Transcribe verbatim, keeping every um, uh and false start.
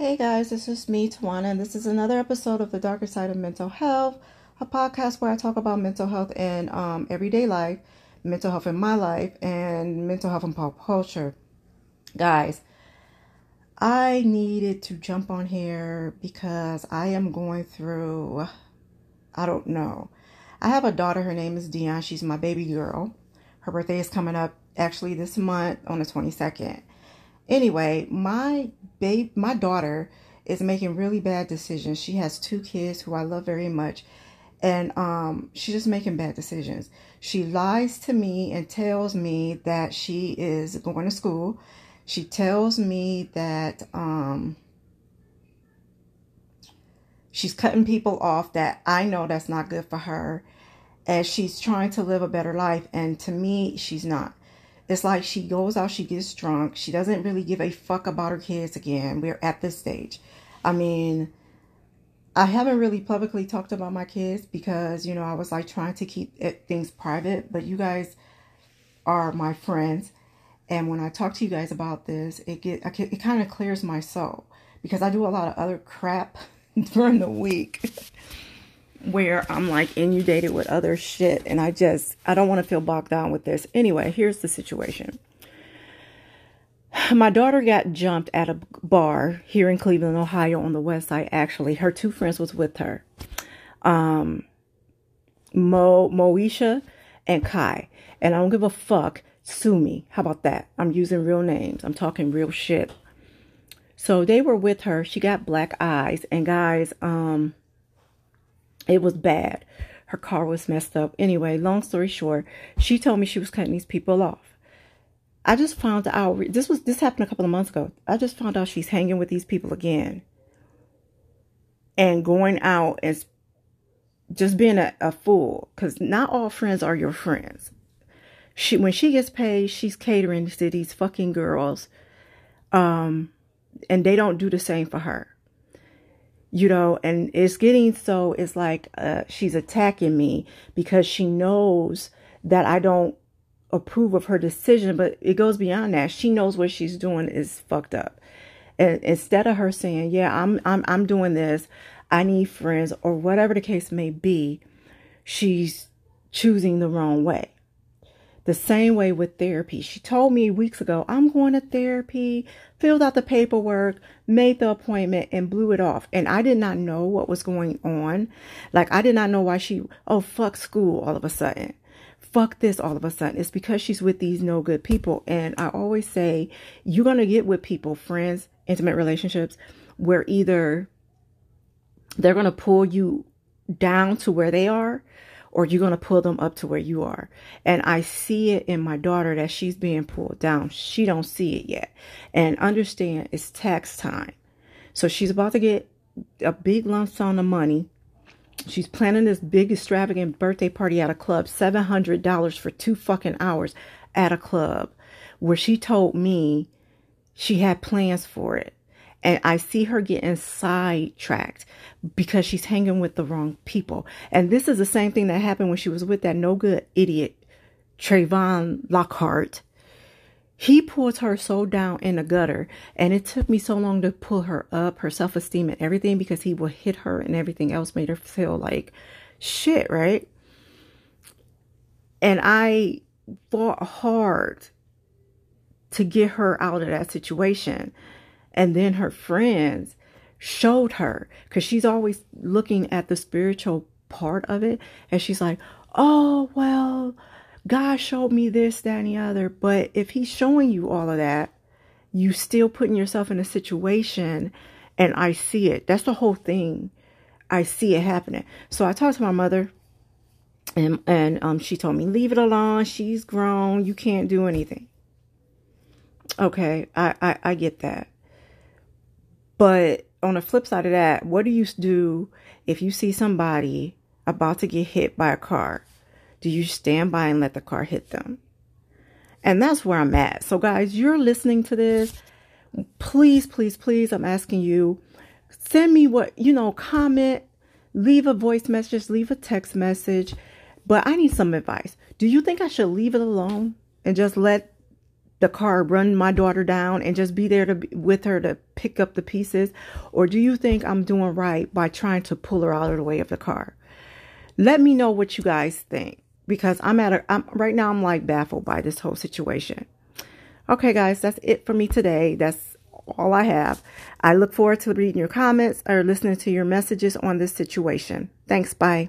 Hey guys, this is me, Tawana, and this is another episode of The Darker Side of Mental Health, a podcast where I talk about mental health and um, everyday life, mental health in my life, and mental health and pop culture. Guys, I needed to jump on here because I am going through, I don't know. I have a daughter, her name is Dion, she's my baby girl. Her birthday is coming up actually this month on the twenty-second. Anyway, my babe, my daughter is making really bad decisions. She has two kids who I love very much. And um, she's just making bad decisions. She lies to me and tells me that she is going to school. She tells me that um, she's cutting people off that I know that's not good for her. And she's trying to live a better life. And to me, she's not. It's like she goes out, she gets drunk. She doesn't really give a fuck about her kids again. We're at this stage. I mean, I haven't really publicly talked about my kids because, you know, I was like trying to keep it, things private. But you guys are my friends. And when I talk to you guys about this, it get it kind of clears my soul. Because I do a lot of other crap during the week where I'm like inundated with other shit, and I just, I don't want to feel bogged down with this. Anyway, here's the situation. My daughter got jumped at a bar here in Cleveland, Ohio on the West Side, actually. Her two friends was with her. Um, Mo, Moesha and Kai. And I don't give a fuck. Sue me. How about that? I'm using real names. I'm talking real shit. So they were with her. She got black eyes. And guys, um... it was bad. Her car was messed up. Anyway, long story short, she told me she was cutting these people off. I just found out, this was this happened a couple of months ago. I just found out she's hanging with these people again. And going out and just being a, a fool. Because not all friends are your friends. She, when she gets paid, she's catering to these fucking girls. Um, and they don't do the same for her. You know, and it's getting so, it's like uh, she's attacking me because she knows that I don't approve of her decision. But it goes beyond that. She knows what she's doing is fucked up. And instead of her saying, yeah, I'm I'm I'm doing this, I need friends or whatever the case may be, she's choosing the wrong way. The same way with therapy. She told me weeks ago, I'm going to therapy, filled out the paperwork, made the appointment, and blew it off. And I did not know what was going on. Like, I did not know why she, oh, fuck school all of a sudden. Fuck this all of a sudden. It's because she's with these no good people. And I always say, you're going to get with people, friends, intimate relationships, where either they're going to pull you down to where they are, or you're going to pull them up to where you are. And I see it in my daughter that she's being pulled down. She don't see it yet. And understand it's tax time. So she's about to get a big lump sum of money. She's planning this big extravagant birthday party at a club. seven hundred dollars for two fucking hours at a club. Where she told me she had plans for it. And I see her getting sidetracked because she's hanging with the wrong people. And this is the same thing that happened when she was with that no good idiot, Trayvon Lockhart. He pulled her so down in the gutter. And it took me so long to pull her up, her self-esteem and everything, because he would hit her and everything else made her feel like shit, right? And I fought hard to get her out of that situation. And then her friends showed her, because she's always looking at the spiritual part of it. And she's like, oh, well, God showed me this, that, and the other. But if he's showing you all of that, you still putting yourself in a situation. And I see it. That's the whole thing. I see it happening. So I talked to my mother and, and um, she told me, leave it alone. She's grown. You can't do anything. Okay, I, I, I get that. But on the flip side of that, what do you do if you see somebody about to get hit by a car? Do you stand by and let the car hit them? And that's where I'm at. So guys, you're listening to this. Please, please, please, I'm asking you, send me what, you know, comment, leave a voice message, leave a text message. But I need some advice. Do you think I should leave it alone and just let the car, run my daughter down and just be there to be with her to pick up the pieces? Or do you think I'm doing right by trying to pull her out of the way of the car? Let me know what you guys think, because I'm at a, I'm, right now I'm like baffled by this whole situation. Okay, guys, that's it for me today. That's all I have. I look forward to reading your comments or listening to your messages on this situation. Thanks. Bye.